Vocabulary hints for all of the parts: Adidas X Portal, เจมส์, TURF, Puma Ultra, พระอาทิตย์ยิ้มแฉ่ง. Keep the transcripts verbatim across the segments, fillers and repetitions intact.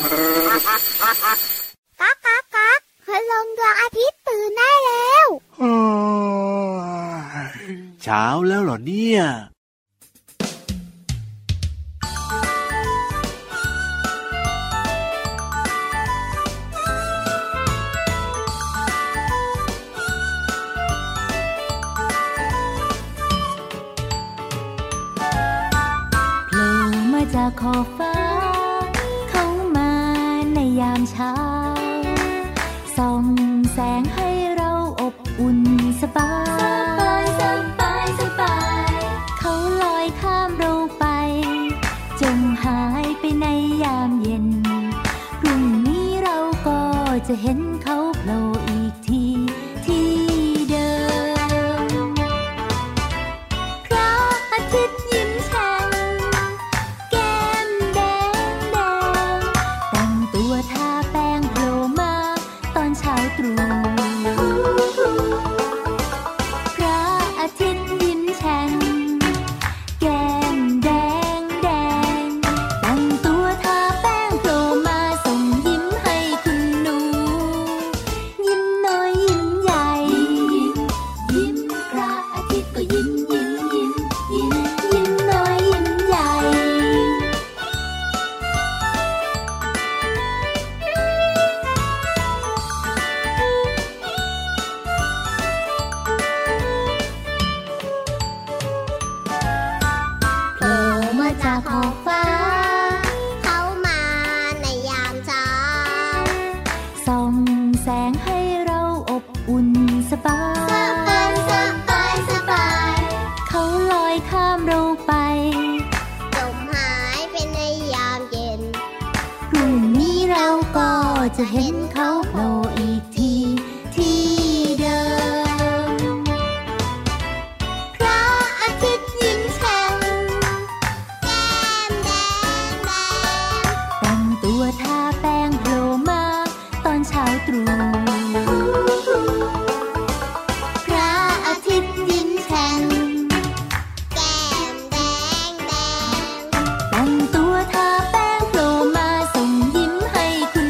ก๊ากก๊ากก๊ากพระลงดวงอาทิตย์ตื่นได้แล้วเช้าแล้วเหรอเนี่ยขอฟ้าเข้ามาในยามเช้าส่องแสงให้เราอบอุ่นสบายสบายสบายเขาลอยข้ามเราไปจงหายไปในยามเย็นพรุ่งนี้เราก็จะเห็นเขาโผล่อีกทีที่เดิมพระอาทิตย์ยิ้มแฉ่งจะเห็นเขาโผล่อีกทีที่เดิมพระอาทิตย์ยิ้มแฉ่งแก้มแดงแดงแต่งตัวทาแป้งโผล่มาตอนเช้าตรู่พระอาทิตย์ยิ้มแฉ่งแก้มแดงแดงแต่งตัวทาแป้งโผล่มาส่งยิ้มให้คุณ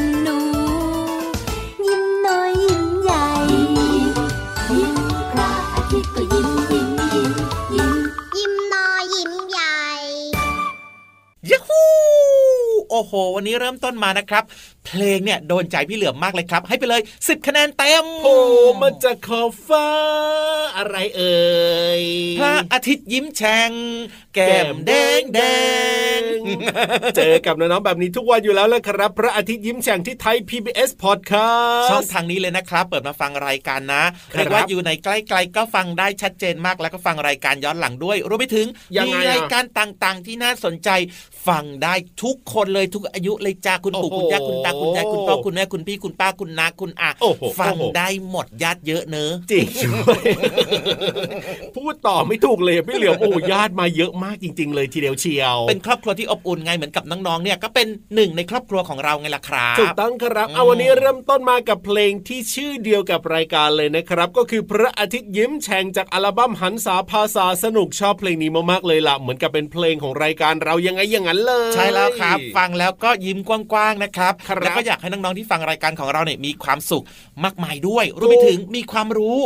โอ้โหวันนี้เริ่มต้นมานะครับเพลงเนี่ยโดนใจพี่เหลือมมากเลยครับให้ไปเลยสิบคะแนนเต็มโอ้มันจะขอฟ้าอะไรเอ่ยพระอาทิตย์ยิ้มแฉ่งแก้มแดงแดงเจอกับน้องๆแบบนี้ทุกวันอยู่แล้วละครับพระอาทิตย์ยิ้มแฉ่งที่ไทย พี บี เอส Podcast ช่องทางนี้เลยนะครับเปิดมาฟังรายการนะเรียกว่าอยู่ในใกล้ๆก็ฟังได้ชัดเจนมากแล้วก็ฟังรายการย้อนหลังด้วยรวมไปถึงมีรายการต่างๆที่น่าสนใจฟังได้ทุกคนเลยทุกอายุเลยจ้าคุณปู่คุณย่าคุณตาคุณยายคุณพ่อคุณแม่คุณพี่คุณป้าคุณน้าคุณอาฟังได้หมดญาติเยอะเนอะจริงพูดต่อไม่ถูกเลยพี่เหลือมโอ้ญาติมาเยอะมากจริงๆเลยทีเดียวเชียวเป็นครอบครัวที่อบอุ่นไงเหมือนกับน้องๆเนี่ยก็เป็นหนึ่งในครอบครัวของเราไงล่ะครับถูกต้องครับเอาวันนี้เริ่มต้นมากับเพลงที่ชื่อเดียวกับรายการเลยนะครับก็คือพระอาทิตย์ยิ้มแฉ่งจากอัลบั้มหันษาภาษาสนุกชอบเพลงนี้มากๆเลยล่ะเหมือนกับเป็นเพลงของรายการเรายังไงอย่างนั้นเลยใช่แล้วครับฟังแล้วก็ยิ้มกว้างๆนะครับแล้วก็อยากให้น้องๆที่ฟังรายการของเราเนี่ยมีความสุขมากมายด้วยรวมไปถึงมีความรู้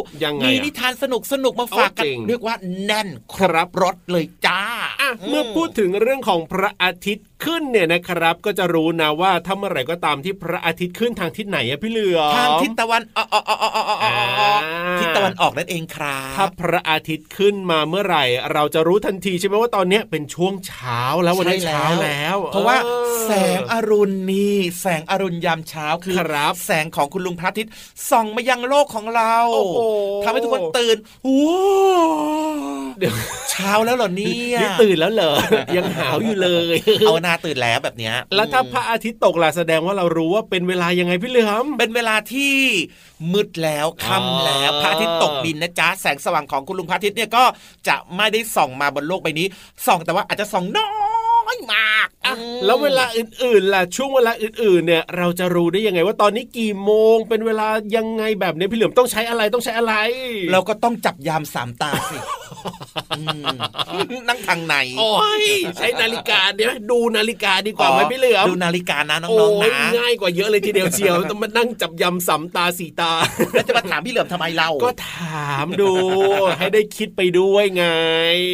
มีนิทานสนุกสนุกมาฝากกันเรียกว่าแน่นครับรถเลยจ้าเมื่อพูดถึงเรื่องของพระอาทิตย์ขึ้นเนี่ยนะครับก็จะรู้นะว่าถ้าเมื่อไหร่ก็ตามที่พระอาทิตย์ขึ้นทางทิศไหนอะพี่เหลือมทางทิศตะวันออกทิศตะวันออกนั่นเองครับถ้าพระอาทิตย์ขึ้นมาเมื่อไหร่เราจะรู้ทันทีใช่ไหมว่าตอนนี้เป็นช่วงเช้าแล้ววันนี้เช้าแล้วเพราะว่าแสงอรุณนี่แสงอรุณยามเช้าคือแสงของคุณลุงพระอาทิตย์ส่องมายังโลกของเราทำให้ทุกคนตื่นโอ้เดี๋ยวเช้าแล้วเหรอเนี่ยตื่นแล้วเหรอยังหาวอยู่เลยเอาหน้าตื่นแล้วแบบเนี้ยแล้วถ้าพระอาทิตย์ตกล่ะแสดงว่าเรารู้ว่าเป็นเวลายังไงพี่เหลือมเป็นเวลาที่มืดแล้วค่ำแล้วพระอาทิตย์ตกดินนะจ๊ะแสงสว่างของคุณลุงพระอาทิตย์เนี่ยก็จะไม่ได้ส่องมาบนโลกใบนี้ส่องแต่ว่าอาจจะส่องน้อยมากแล้วเวลาอื่นๆล่ะช่วงเวลาอื่นๆเนี่ยเราจะรู้ได้ยังไงว่าตอนนี้กี่โมงเป็นเวลายังไงแบบนี้พี่เหลือมต้องใช้อะไรต้องใช้อะไรเราก็ต้องจับยามสามตาสิ นั่งทางไหนโอ้ยใช้นาฬิกาเดี๋ยวดูนาฬิกาดีกว่าไหมพี่เหลือมดูนาฬิกานะน้องๆนะง่ายกว่าเยอะเลยทีเดียวเชียวต้องมานั่งจับยำสำตาสีตาแล้วจะมาถามพี่เหลือมทำไมเราก็ถามดูให้ได้คิดไปด้วยไง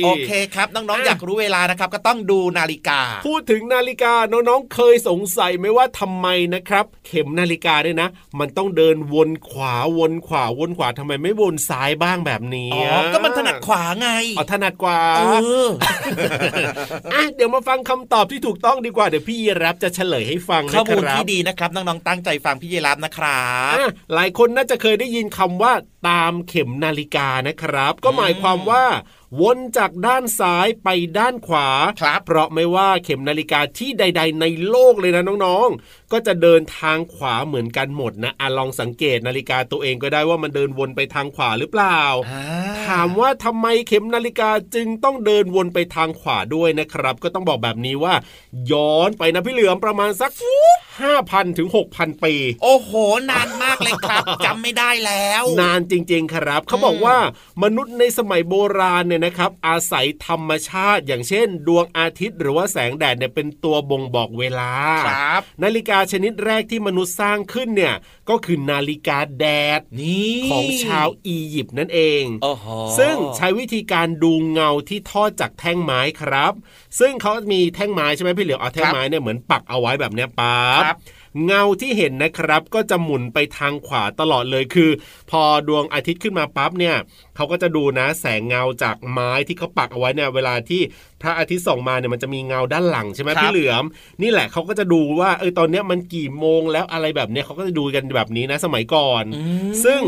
โอเคครับน้องๆอยากรู้เวลานะครับก็ต้องดูนาฬิกาพูดถึงนาฬิกาน้องๆเคยสงสัยไหมว่าทำไมนะครับเข็มนาฬิกาเนี่ยนะมันต้องเดินวนขวาวนขวาวนขวาทำไมไม่วนซ้ายบ้างแบบนี้อ๋อก็มันถนัดขวาไงอ๋อถนัดขวาเออ อ่ะเดี๋ยวมาฟังคำตอบที่ถูกต้องดีกว่าเดี๋ยวพี่ยีรับจะเฉลยให้ฟังนะครับข้อมูลที่ดีนะครับน้องๆตั้งใจฟังพี่ยีรับนะครับหลายคนน่าจะเคยได้ยินคำว่าตามเข็มนาฬิกานะครับก็หมายความว่าวนจากด้านซ้ายไปด้านขวาครับเพราะไม่ว่าเข็มนาฬิกาที่ใดๆในโลกเลยนะน้องๆก็จะเดินทางขวาเหมือนกันหมดนะอ่ะลองสังเกตนาฬิกาตัวเองก็ได้ว่ามันเดินวนไปทางขวาหรือเปล่าถามว่าทำไมเข็มนาฬิกาจึงต้องเดินวนไปทางขวาด้วยนะครับก็ต้องบอกแบบนี้ว่าย้อนไปนะพี่เหลือมประมาณสัก ห้าพัน ถึง หกพัน ปีโอ้โหนานมากเลยครับ จำไม่ได้แล้วนานจริงๆครับเขาบอกว่ามนุษย์ในสมัยโบราณเนี่ยนะครับอาศัยธรรมชาติอย่างเช่นดวงอาทิตย์หรือว่าแสงแดดเนี่ยเป็นตัวบ่งบอกเวลาครับนาฬิกาชนิดแรกที่มนุษย์สร้างขึ้นเนี่ยก็คือนาฬิกาแดดนี่ของชาวอียิปต์นั่นเองซึ่งใช้วิธีการดูเงาที่ทอดจากแท่งไม้ครับซึ่งเขามีแท่งไม้ใช่ไหมพี่เหลียวเอาแท่งไม้เนี่ยเหมือนปักเอาไว้แบบเนี้ยปั๊บเงาที่เห็นนะครับก็จะหมุนไปทางขวาตลอดเลยคือพอดวงอาทิตย์ขึ้นมาปั๊บเนี่ยเขาก็จะดูนะแสงเงาจากไม้ที่เขาปักเอาไว้เนี่ยเวลาที่พระอาทิตย์ส่องมาเนี่ยมันจะมีเงาด้านหลังใช่ไหมพี่เหลือมนี่แหละเขาก็จะดูว่าเออตอนนี้มันกี่โมงแล้วอะไรแบบเนี้ยเขาก็จะดูกันแบบนี้นะสมัยก่อนซึ่ง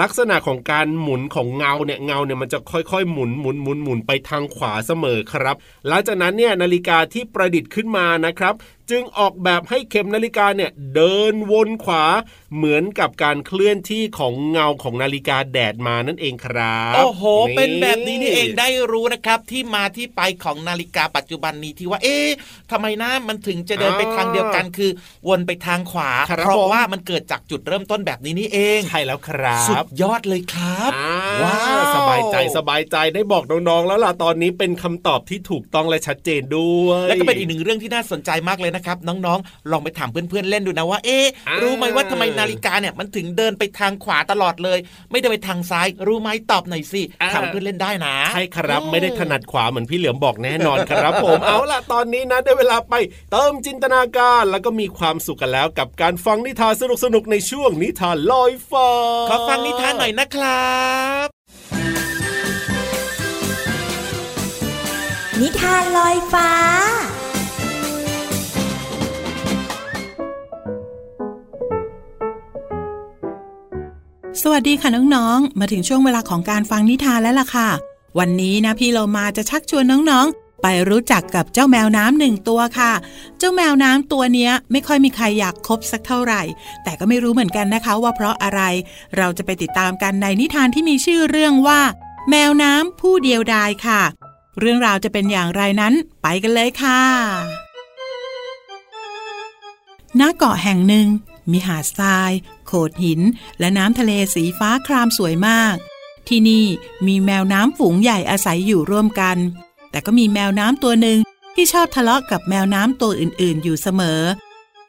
ลักษณะของการหมุนของเงาเนี่ยเงาเนี่ยมันจะค่อยๆหมุนหมุนหมุนหมุนไปทางขวาเสมอครับหลังจากนั้นเนี่ยนาฬิกาที่ประดิษฐ์ขึ้นมานะครับจึงออกแบบให้เข็มนาฬิกาเนี่ยเดินวนขวาเหมือนกับการเคลื่อนที่ของเงาของนาฬิกาแดดมานั่นเองครับโอ้โหเป็นแบบนี้นี่เองได้รู้นะครับที่มาที่ไปของนาฬิกาปัจจุบันนี้ที่ว่าเอ๊ะทำไมนะมันถึงจะเดินไปทางเดียวกันคือวนไปทางขวาเพราะว่ามันเกิดจากจุดเริ่มต้นแบบนี้นี่เองใช่แล้วครับสุดยอดเลยครับว้าวสบายใจสบายใจได้บอกน้องๆแล้วล่ะตอนนี้เป็นคำตอบที่ถูกต้องและชัดเจนด้วยและก็เป็นอีกหนึ่งเรื่องที่น่าสนใจมากเลยนะครับน้องๆลองไปถามเพื่อนๆเล่นดูนะว่าเอ๊ะรู้ไหมว่าทำไมนาฬิกาเนี่ยมันถึงเดินไปทางขวาตลอดเลยไม่ได้ไปทางซ้ายรู้ไหมตอบหน่อยสิถามเพื่อนเล่นได้นะใช่ครับไม่ได้ถนัดขวาเหมือนพี่เหลือมบอกแน่นอนครับผมเอาล่ะตอนนี้นะได้เวลาไปเติมจินตนาการแล้วก็มีความสุขกันแล้วกับการฟังนิทานสนุกๆในช่วงนิทานลอยฟ้าขอฟังนิทานหน่อยนะครับนิทานลอยฟ้าสวัสดีค่ะน้องๆมาถึงช่วงเวลาของการฟังนิทานแล้วล่ะค่ะวันนี้นะพี่เรามาจะชักชวนน้องๆไปรู้จักกับเจ้าแมวน้ำหนึ่งตัวค่ะเจ้าแมวน้ำตัวเนี้ยไม่ค่อยมีใครอยากคบสักเท่าไหร่แต่ก็ไม่รู้เหมือนกันนะคะว่าเพราะอะไรเราจะไปติดตามกันในนิทานที่มีชื่อเรื่องว่าแมวน้ำผู้เดียวดายค่ะเรื่องราวจะเป็นอย่างไรนั้นไปกันเลยค่ะณเกาะแห่งหนึ่งมีหาดทรายโขดหินและน้ำทะเลสีฟ้าครามสวยมากที่นี่มีแมวน้ำฝูงใหญ่อาศัยอยู่ร่วมกันแต่ก็มีแมวน้ำตัวหนึ่งที่ชอบทะเลาะกับแมวน้ำตัวอื่นๆอยู่เสมอ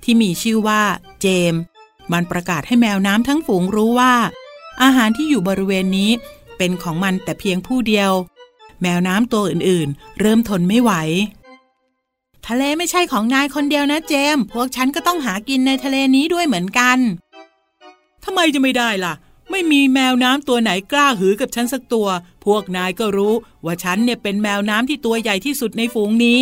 ที่มีชื่อว่าเจมส์มันประกาศให้แมวน้ำทั้งฝูงรู้ว่าอาหารที่อยู่บริเวณนี้เป็นของมันแต่เพียงผู้เดียวแมวน้ำตัวอื่นๆเริ่มทนไม่ไหวทะเลไม่ใช่ของนายคนเดียวนะเจมส์พวกฉันก็ต้องหากินในทะเลนี้ด้วยเหมือนกันทำไมจะไม่ได้ล่ะไม่มีแมวน้ำตัวไหนกล้าหือกับฉันสักตัวพวกนายก็รู้ว่าฉันเนี่ยเป็นแมวน้ำที่ตัวใหญ่ที่สุดในฝูงนี้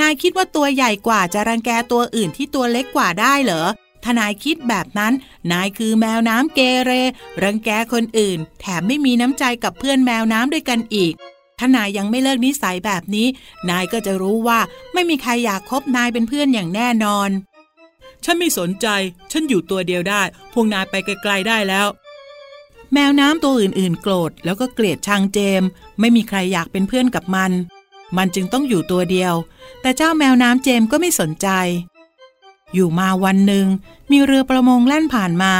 นายคิดว่าตัวใหญ่กว่าจะรังแกตัวอื่นที่ตัวเล็กกว่าได้เหรอถ้านายคิดแบบนั้นนายคือแมวน้ำเกเรรังแกคนอื่นแถมไม่มีน้ำใจกับเพื่อนแมวน้ำด้วยกันอีกถ้านายยังไม่เลิกนิสัยแบบนี้นายก็จะรู้ว่าไม่มีใครอยากคบนายเป็นเพื่อนอย่างแน่นอนฉันไม่สนใจฉันอยู่ตัวเดียวได้พวกนายไปไกลๆได้แล้วแมวน้ำตัวอื่นๆโกรธแล้วก็เกลียดชังเจมส์ไม่มีใครอยากเป็นเพื่อนกับมันมันจึงต้องอยู่ตัวเดียวแต่เจ้าแมวน้ำเจมส์ก็ไม่สนใจอยู่มาวันหนึ่งมีเรือประมงแล่นผ่านมา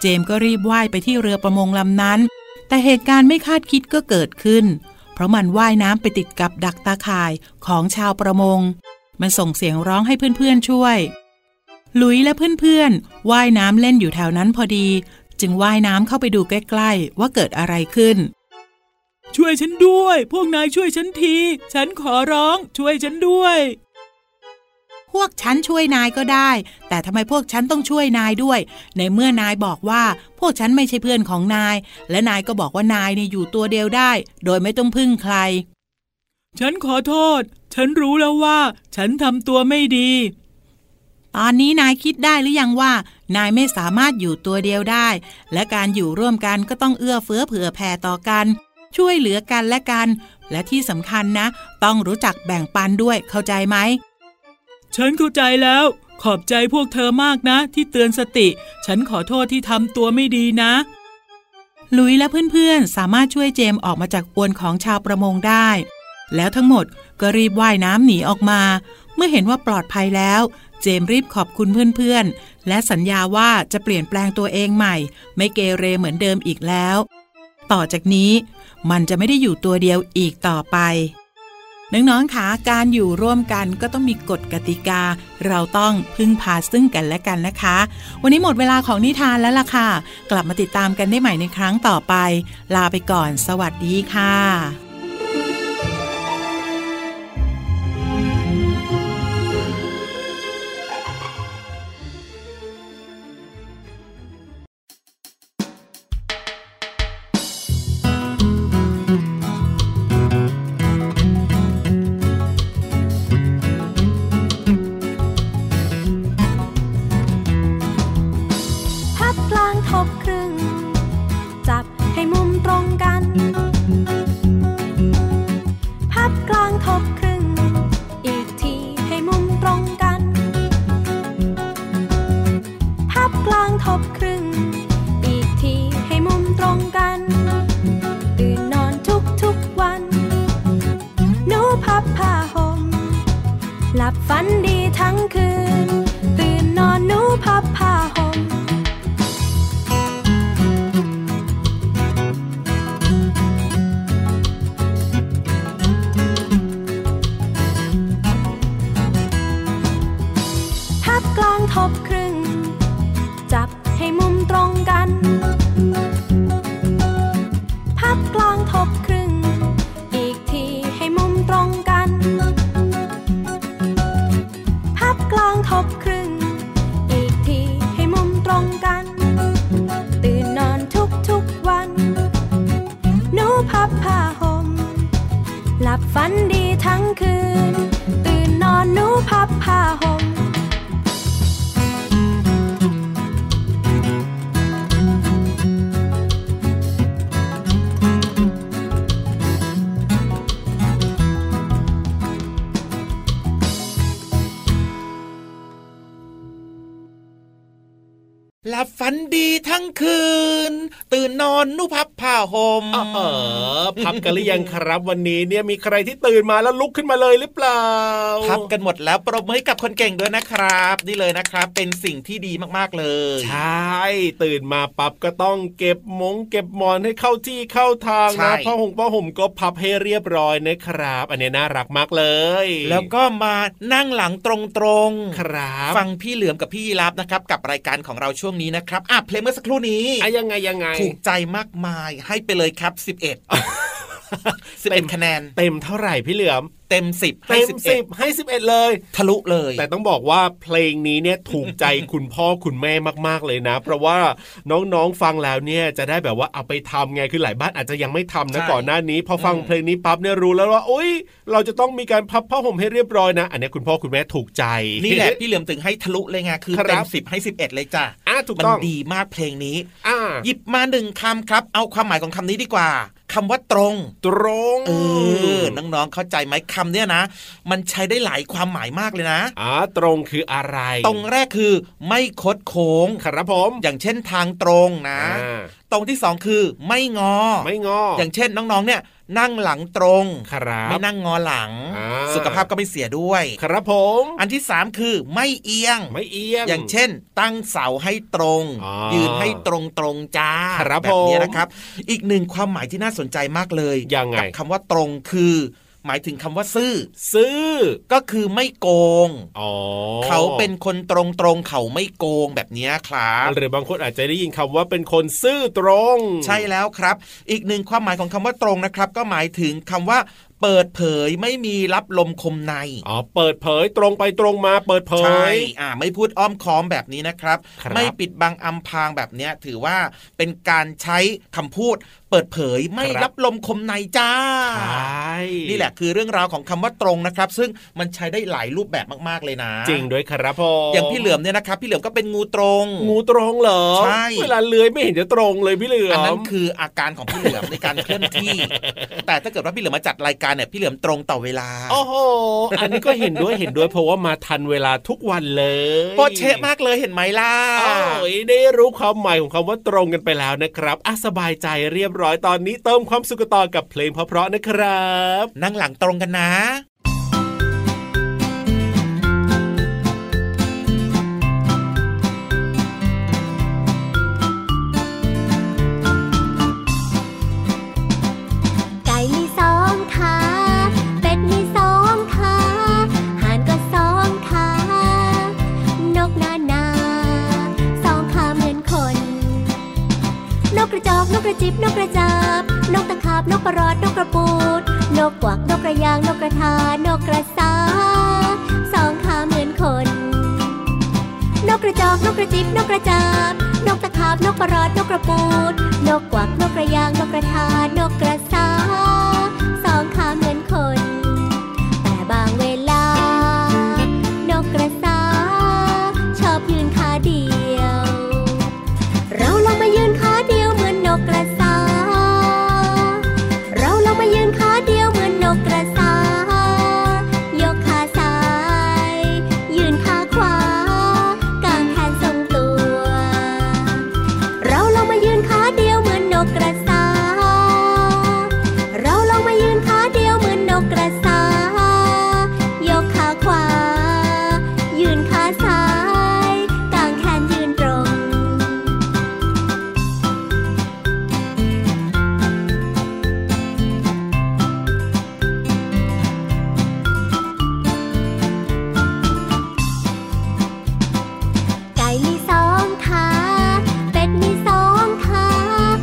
เจมส์ก็รีบว่ายไปที่เรือประมงลำนั้นแต่เหตุการณ์ไม่คาดคิดก็เกิดขึ้น เพราะมันว่ายน้ำไปติดกับดักตาข่ายของชาวประมงมันส่งเสียงร้องให้เพื่อนๆช่วยหลุยและเพื่อนๆว่ายน้ำเล่นอยู่แถวนั้นพอดีจึงว่ายน้ำเข้าไปดูใกล้ๆว่าเกิดอะไรขึ้นช่วยฉันด้วยพวกนายช่วยฉันทีฉันขอร้องช่วยฉันด้วยพวกฉันช่วยนายก็ได้แต่ทำไมพวกฉันต้องช่วยนายด้วยในเมื่อนายบอกว่าพวกฉันไม่ใช่เพื่อนของนายและนายก็บอกว่านายเนี่ยอยู่ตัวเดียวได้โดยไม่ต้องพึ่งใครฉันขอโทษฉันรู้แล้วว่าฉันทำตัวไม่ดีตอนนี้นายคิดได้หรือยังว่านายไม่สามารถอยู่ตัวเดียวได้และการอยู่ร่วมกันก็ต้องเอื้อเฟื้อเผื่อแผ่ต่อกันช่วยเหลือกันและกันและที่สำคัญนะต้องรู้จักแบ่งปันด้วยเข้าใจไหมฉันเข้าใจแล้วขอบใจพวกเธอมากนะที่เตือนสติฉันขอโทษที่ทำตัวไม่ดีนะหลุยและเพื่อนๆสามารถช่วยเจมออกมาจากอวนของชาวประมงได้แล้วทั้งหมดก็รีบว่ายน้ำหนีออกมาเมื่อเห็นว่าปลอดภัยแล้วเจมรีบขอบคุณเพื่อนๆและสัญญาว่าจะเปลี่ยนแปลงตัวเองใหม่ไม่เกเรเหมือนเดิมอีกแล้วต่อจากนี้มันจะไม่ได้อยู่ตัวเดียวอีกต่อไปน้องๆคะการอยู่ร่วมกันก็ต้องมีกฎกติกาเราต้องพึ่งพาซึ่งกันและกันนะคะวันนี้หมดเวลาของนิทานแล้วล่ะค่ะกลับมาติดตามกันได้ใหม่ในครั้งต่อไปลาไปก่อนสวัสดีค่ะฝันดีทั้งคืนตื่นนอนหนูพับผ้าห่มพับกลางทบครึ่งจับให้มุมตรงกันพับกลางทบครึ่งอีกทีให้มุมตรงกันกลางทบครึ่งอีกทีให้มุมตรงกันตื่นนอนทุกทุกวันหนูพับผ้าห่มหลับฝันดีทั้งคืนตื่นนอนหนูพับผ้าห่มหลับฝันดีทั้งคืนตื่นนอนนุ่งพับผ้าห่มอ๋อพับกันหรือยังครับวันนี้เนี่ยมีใครที่ตื่นมาแล้วลุกขึ้นมาเลยหรือเปล่าพับกันหมดแล้วปรบมือให้กับคนเก่งด้วยนะครับนี่เลยนะครับเป็นสิ่งที่ดีมากๆเลยใช่ตื่นมาปั๊บก็ต้องเก็บมงเก็บมอนให้เข้าที่เข้าทางนะผ้าห่มผ้าห่มก็พับให้เรียบร้อยนะครับอันนี้น่ารักมากเลยแล้วก็มานั่งหลังตรงๆครับฟังพี่เหลือมกับพี่รับนะครับกับรายการของเราช่วงนี้นะครับอ่ะเพลงเมื่อสักครู่นี้อ่ะยังไงยังไงถูกใจมากมายให้ไปเลยครับสิบเอ็ด สิบเอ็ดคะแนนเต็มเท่าไหร่พี่เหลือมเต็มสิบให้สิบเอ็ดให้สิบเอ็ดเลยทะลุเลยแต่ต้องบอกว่าเพลงนี้เนี่ยถูกใจ คุณพ่อคุณแม่มากๆเลยนะเพราะว่าน้องๆฟังแล้วเนี่ยจะได้แบบว่าเอาไปทำไงคือหลายบ้านอาจจะยังไม่ทำนะก่อนหน้านี้พอฟังเพลงนี้ปั๊บเนี่ยรู้แล้วว่าโอ๊ยเราจะต้องมีการพับผ้าห่มให้เรียบร้อยนะอันนี้คุณพ่อคุณแม่ถูกใจนี่แหละพี่เหลือมถึงให้ทะลุเลยไงคือเต็มสิบให้สิบเอ็ดเลยจ้ะมันดีมากเพลงนี้หยิบมาหนึ่งคำครับเอาความหมายของคำนี้ดีกว่าคำว่าตรงตรงเออน้องๆเข้าใจไหมคำเนี้ยนะมันใช้ได้หลายความหมายมากเลยนะอ๋อตรงคืออะไรตรงแรกคือไม่คดโค้งครับผมอย่างเช่นทางตรงนะตรงที่สองคือไม่งอไม่งออย่างเช่นน้องๆเนี่ย นั่งหลังตรงครับไม่นั่งงอหลังสุขภาพก็ไม่เสียด้วยครับผมอันที่สามคือไม่เอียงไม่เอียงอย่างเช่นตั้งเสาให้ตรงยืนให้ตรงตรงจ้าแบบนี้นะครับอีกหนึ่งความหมายที่น่าสนใจมากเลยกับคำว่าตรงคือหมายถึงคำว่าซื่อซื่อก็คือไม่โกงเขาเป็นคนตรงตรงเขาไม่โกงแบบนี้ครับหรือบางคนอาจจะได้ยินคำว่าเป็นคนซื่อตรงใช่แล้วครับอีกหนึ่งความหมายของคำว่าตรงนะครับก็หมายถึงคำว่าเปิดเผยไม่มีรับลมคมในอ๋อเปิดเผยตรงไปตรงมาเปิดเผยใช่อ่าไม่พูดอ้อมค้อมแบบนี้นะครับไม่ปิดบังอำพรางแบบเนี้ยถือว่าเป็นการใช้คำพูดเปิดเผยไม่รับลมคมในจ้าใช่นี่แหละคือเรื่องราวของคำว่าตรงนะครับซึ่งมันใช้ได้หลายรูปแบบมากๆเลยนะจริงด้วยครับพ่ออย่างพี่เหลือมเนี่ยนะครับพี่เหลือมก็เป็นงูตรงงูตรงเหรอใช่เวลาเลื้อยไม่เห็นจะตรงเลยพี่เหลือมอันนั้นคืออาการของพี่เหลือม ในการเคลื่อนที่แต่ถ้าเกิดว่าพี่เหลือมมาจัดรายการเนี่ยพี่เหลือมตรงต่อเวลาโอ้โหอันนี้ก็เห็นด้วยเห็นด้วยเพราะว่ามาทันเวลาทุกวันเลยโปเชะมากเลยเห็นไหมล่ะโอ้ยได้รู้ความหมายของคำว่าตรงกันไปแล้วนะครับอ่ะสบายใจเรียบร้อยตอนนี้เติมความสุขต่อกับเพลงเพราะๆนะครับนั่งหลังตรงกันนะนกกระจิบนกกระจาบนกตะขาบนกกระรอดนกกระปูดนกกวักนกกระยางนกกระทานกกระสาสองขาเหมือนคนนกกระจอกนกกระจิบนกกระจาบนกตะขาบนกกระรอดนกกระปูดนกกวักนกกระยางนกกระทานกกระสาสองขาเหมือนคนแต่บางเวลานกกระสาชอบยืนขาเดียวเราลองมายืนขาเดียวนกกระสาเราลงมายืนขาเดียวเหมือนนกกระสายกขาซ้ายยืนขาขวากางแขนทรงตัวเราลงมายืนขาเดียวเหมือนนกกระสาเราลงมายืนขาเดียวเหมือนนกกระสายกขาขวายืนขาซ้ายกางแขนยืน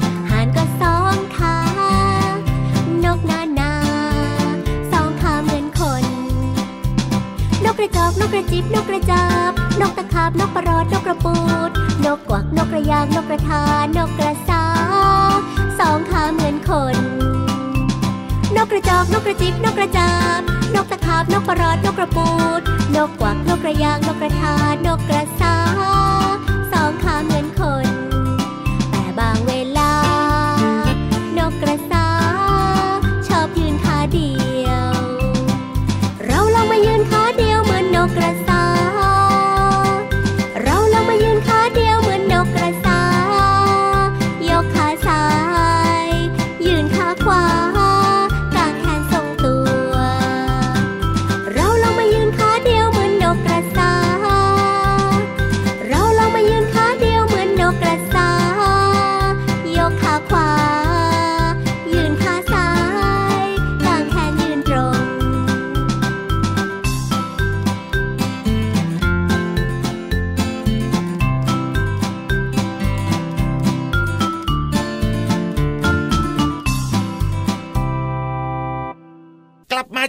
ตรงนกกระจิบนกกระจาบนกตะขาบนกกระรอดนกกระปูดนกกวักนกกระยางนกกระทานกกระสาสองขาเหมือนคนนกกระจอกนกกระจิบนกกระจาบนกตะขาบนกกระรอดนกกระปูดนกกวักนกกระยางนกกระทานกกระสาสองขาเหมือนคนแต่บางเวลานกกระสาชอบยืนขาเดียวเราลองมายืนขาเดียวนกกระสาเราลงมายืนขาเดียวเหมือนนกกระสายกขาซ้ายยืนขาขวากางแขนทรงตัวเราลงมายืนขาเดียวเหมือนนกกระสาเราลงมายืนขาเดียวเหมือนนกกระสายกขาขวายืนขาซ้ายกางแขนยืนตรง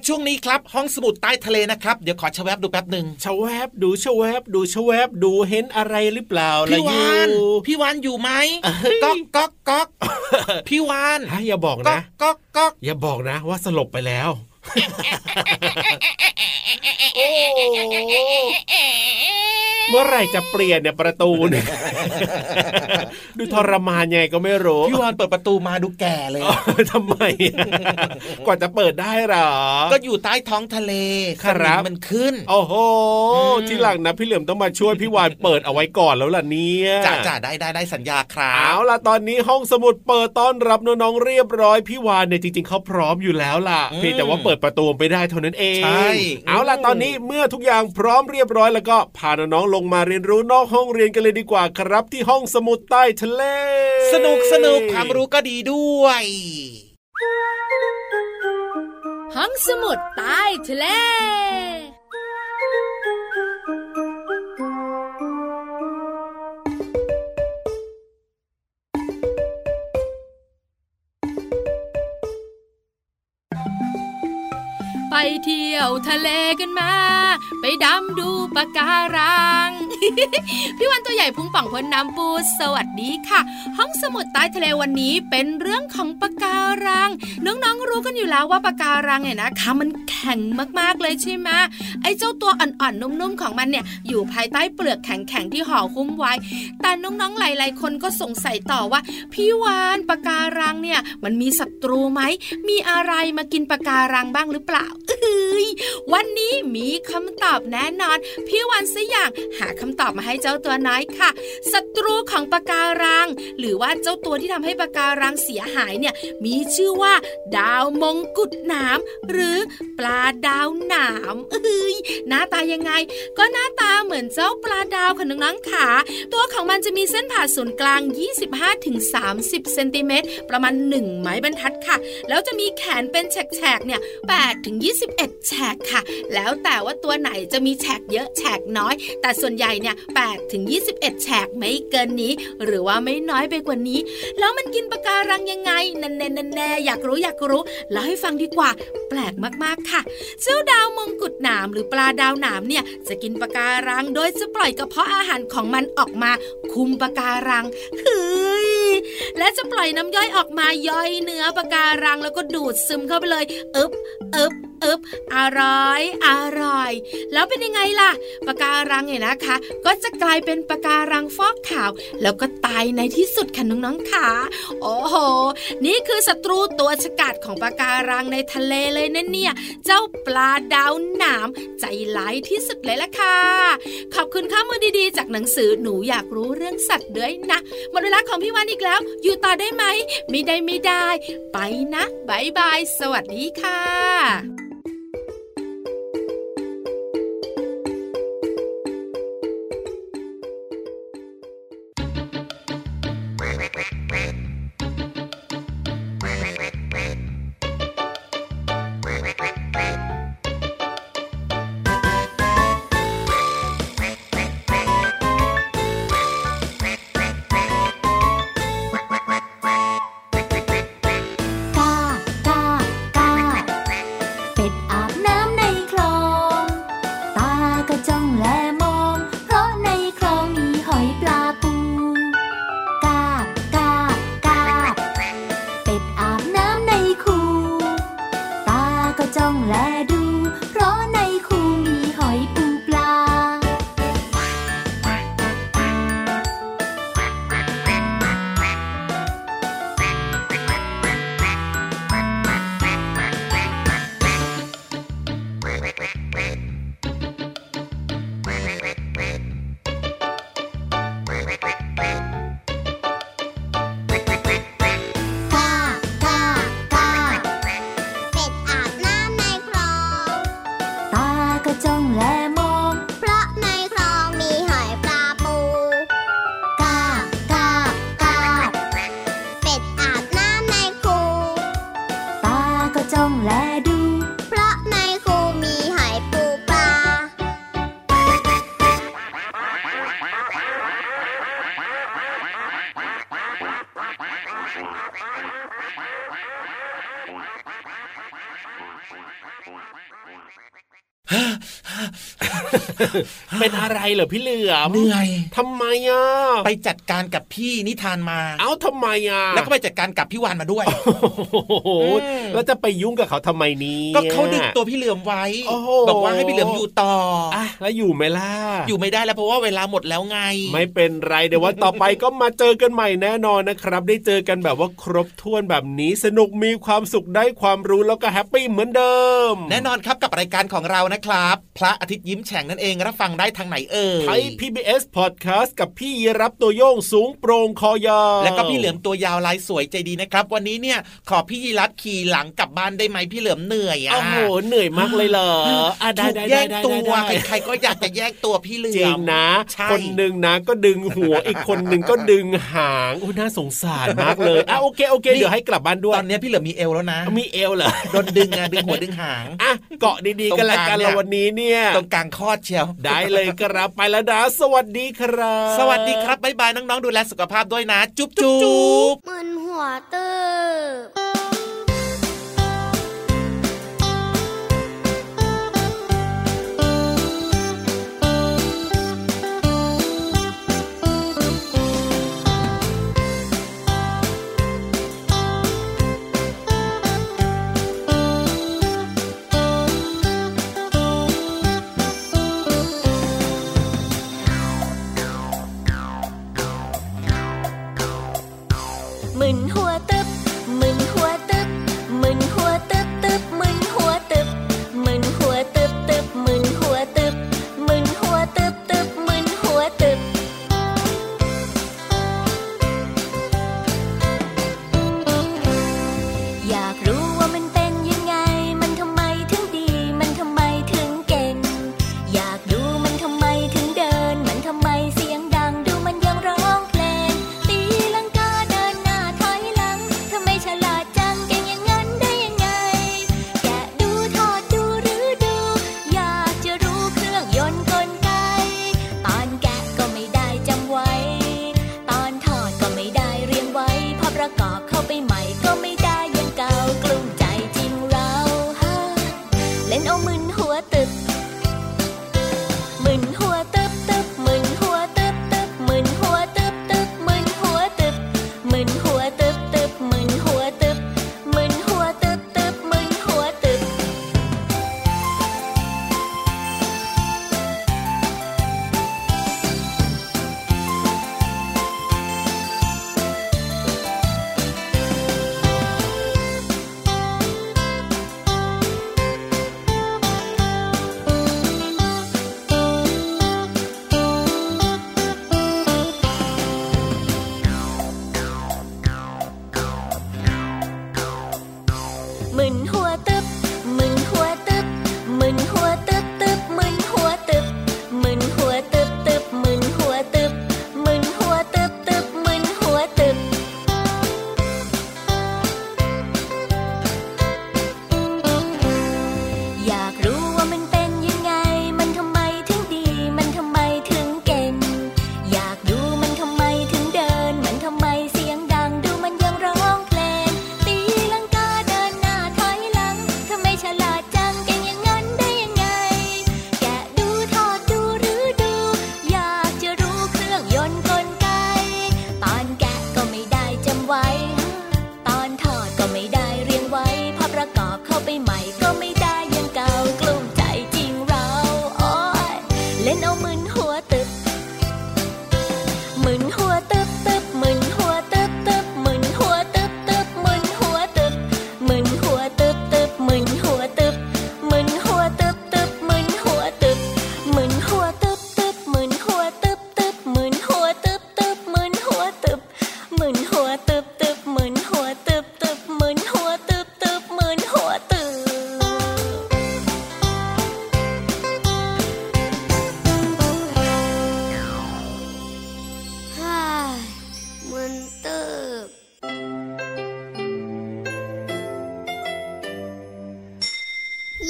ช่วงนี้ครับห้องสมุดใต้ทะเลนะครับเดี๋ยวขอชะแวบดูแป๊บนึงชะแวบดูชะแวบดูชะแวบดูเห็นอะไรหรือเปล่าพี่วานพี่วานอยู่ไหมก๊อกก๊อกก๊อกพี่วานอย่าบอกนะก๊อกก๊อกอย่าบอกนะว่าสลบไปแล้ว เมื่อไหร่จะเปลี่ยนเนี่ยประตูเนี่ยดูทรมานไงก็ไม่รู้พี่วานเปิดประตูมาดูแก่เลยทำไมกว่าจะเปิดได้หรอก็อยู่ใต้ท้องทะเลครับมันขึ้นโอ้โหทีหลังนะพี่เหลือมต้องมาช่วยพี่วานเปิดเอาไว้ก่อนแล้วล่ะเนี่ยจ่าจ่าได้ได้ได้สัญญาครับเอาล่ะตอนนี้ห้องสมุดเปิดต้อนรับน้องๆเรียบร้อยพี่วานเนี่ยจริงๆเขาพร้อมอยู่แล้วล่ะเพียงแต่ว่าเปิดประตูไปได้เท่านั้นเองใช่เอาล่ะตอนนี้เมื่อทุกอย่างพร้อมเรียบร้อยแล้วก็พาน้องๆลงมาเรียนรู้นอกห้องเรียนกันเลยดีกว่าครับที่ห้องสมุดใต้ทะเลสนุกสนุกความรู้ก็ดีด้วยห้องสมุดใต้ทะเลไปเที่ยวทะเลกันมาไปดำดูปะการัง พี่วันตัวใหญ่พุงป่องพ้นน้ำปูสวัสดีค่ะห้องสมุดใต้ทะเลวันนี้เป็นเรื่องของปะการังน้องๆรู้กันอยู่แล้วว่าปะการังเนี่ยนะคะมันแข็งมากๆเลยใช่ไหมไอ้เจ้าตัวอ่อนๆนุ่มๆของมันเนี่ยอยู่ภายใต้เปลือกแข็งๆที่ห่อหุ้มไว้แต่น้องๆหลายๆคนก็สงสัยต่อว่าพี่วันปะการังเนี่ยมันมีศัตรูไหมมีอะไรมากินปะการังบ้างหรือเปล่าวันนี้มีคำตอบแน่นอนพี่วันซะอย่างหาคำตอบมาให้เจ้าตัวน้อยค่ะศัตรูของปะการังหรือว่าเจ้าตัวที่ทำให้ปะการังเสียหายเนี่ยมีชื่อว่าดาวมงกุฎหนามหรือปลาดาวหนามเอ้ยหน้าตายังไงก็หน้าตาเหมือนเจ้าปลาดาวค่ะน้องๆค่ะตัวของมันจะมีเส้นผ่าศูนย์กลาง ยี่สิบห้าถึงสามสิบ เซนติเมตรประมาณหนึ่งไม้บรรทัดค่ะแล้วจะมีแขนเป็นแฉกๆเนี่ย แปดถึงยี่สิบเอ็ด แฉกค่ะแล้วแต่ว่าตัวไหนจะมีแฉกเยอะแฉกน้อยแต่ส่วนใหญ่เนี่ยแปดถึงยี่สิบเอ็ด แฉกไม่เกินนี้หรือว่าไม่น้อยไปกว่านี้แล้วมันกินปะการังยังไงแน่ๆๆๆอยากรู้อยากรู้เล่าให้ฟังดีกว่าแปลกมากๆค่ะเจ้าดาวมงกุฎหนามหรือปลาดาวหนามเนี่ยจะกินปะการังโดยจะปล่อยกระเพาะอาหารของมันออกมาคุมปะการังคือและจะปล่อยน้ำย่อยออกมาย่อยเนื้อปะการังแล้วก็ดูดซึมเข้าไปเลยอึบอึบอึบอร่อยอร่อยแล้วเป็นยังไงล่ะปะการังเนี่ยนะคะก็จะกลายเป็นปะการังฟอกขาวแล้วก็ตายในที่สุดค่ะน้องๆค่ะโอ้โหนี่คือศัตรูตัวฉกาจของปะการังในทะเลเลยนะเนี่ยเจ้าปลาดาวหนามใจร้ายที่สุดเลยล่ะค่ะขอบคุณข้อมูลดีๆจากหนังสือหนูอยากรู้เรื่องสัตว์ด้วยนะหมดเวลาของพี่วานอีกแล้วอยู่ต่อได้ไหมไม่ได้ไม่ได้ไปนะบ๊ายบายสวัสดีค่ะ เป็นอะไรเหรอพี่เหลือมเหนื่อยทำไมอ่ะไปจัดการกับพี่นิทานมาเอ้าทำไมอ่ะแล้วก็ไปจัดการกับพี่วานมาด้วยแล้วจะไปยุ่งกับเขาทำไมนี้ก็เขาดึงตัวพี่เหลือมไว้บอกว่าให้พี่เหลือมอยู่ต่อแล้วอยู่ไหมล่ะอยู่ไม่ได้แล้วเพราะว่าเวลาหมดแล้วไงไม่เป็นไรเดี๋ยววันต่อไปก็มาเจอกันใหม่แน่นอนนะครับได้เจอกันแบบว่าครบถ้วนแบบนี้สนุกมีความสุขได้ความรู้แล้วก็แฮปปี้เหมือนเดิมแน่นอนครับกับรายการของเรานะครับพระอาทิตย์ยิ้มแฉ่งนั่นเองรับฟังได้ทางไหนเอ่ยไทย พี บี เอส Podcast กับพี่ยีรับตัวโยงสูงโปร่งคอยาวและก็พี่เหลือมตัวยาวลายสวยใจดีนะครับวันนี้เนี่ยขอพี่ยีรับขี่หลังกลับบ้านได้ไหมพี่เหลือมเหนื่อยอ่ะโอ้โหเหนื่อยมากเลยเหรออ่ะได้ๆๆๆแย่งตัวใครๆก็อยากจะแย่งตัวพี่เหลือมจริงนะคนนึงนะก็ดึงหัวอีกคนนึงก็ดึงหางโอ้น่าสงสารมากเลยอ่ะโอเคโอเคเดี๋ยวให้กลับบ้านด้วยตอนนี้พี่เหลือมมีเอวแล้วนะมีเอวเหรอโดนดึงอ่ะดึงหัวดึงหางอ่ะเกาะดีๆกันละกันเราวันนี้เนี่ยตรงกลางคอดเชียวได้เลยครับไปแล้วนะสวัสดีครับสวัสดีครับบ๊ายบายน้องๆดูแลสุขภาพด้วยนะจุ๊บๆมึนหัวตึบ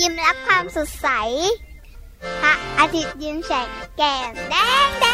ยิ้มรับความสดใสพระอาทิตย์ยิ้มแฉกแก้มแดง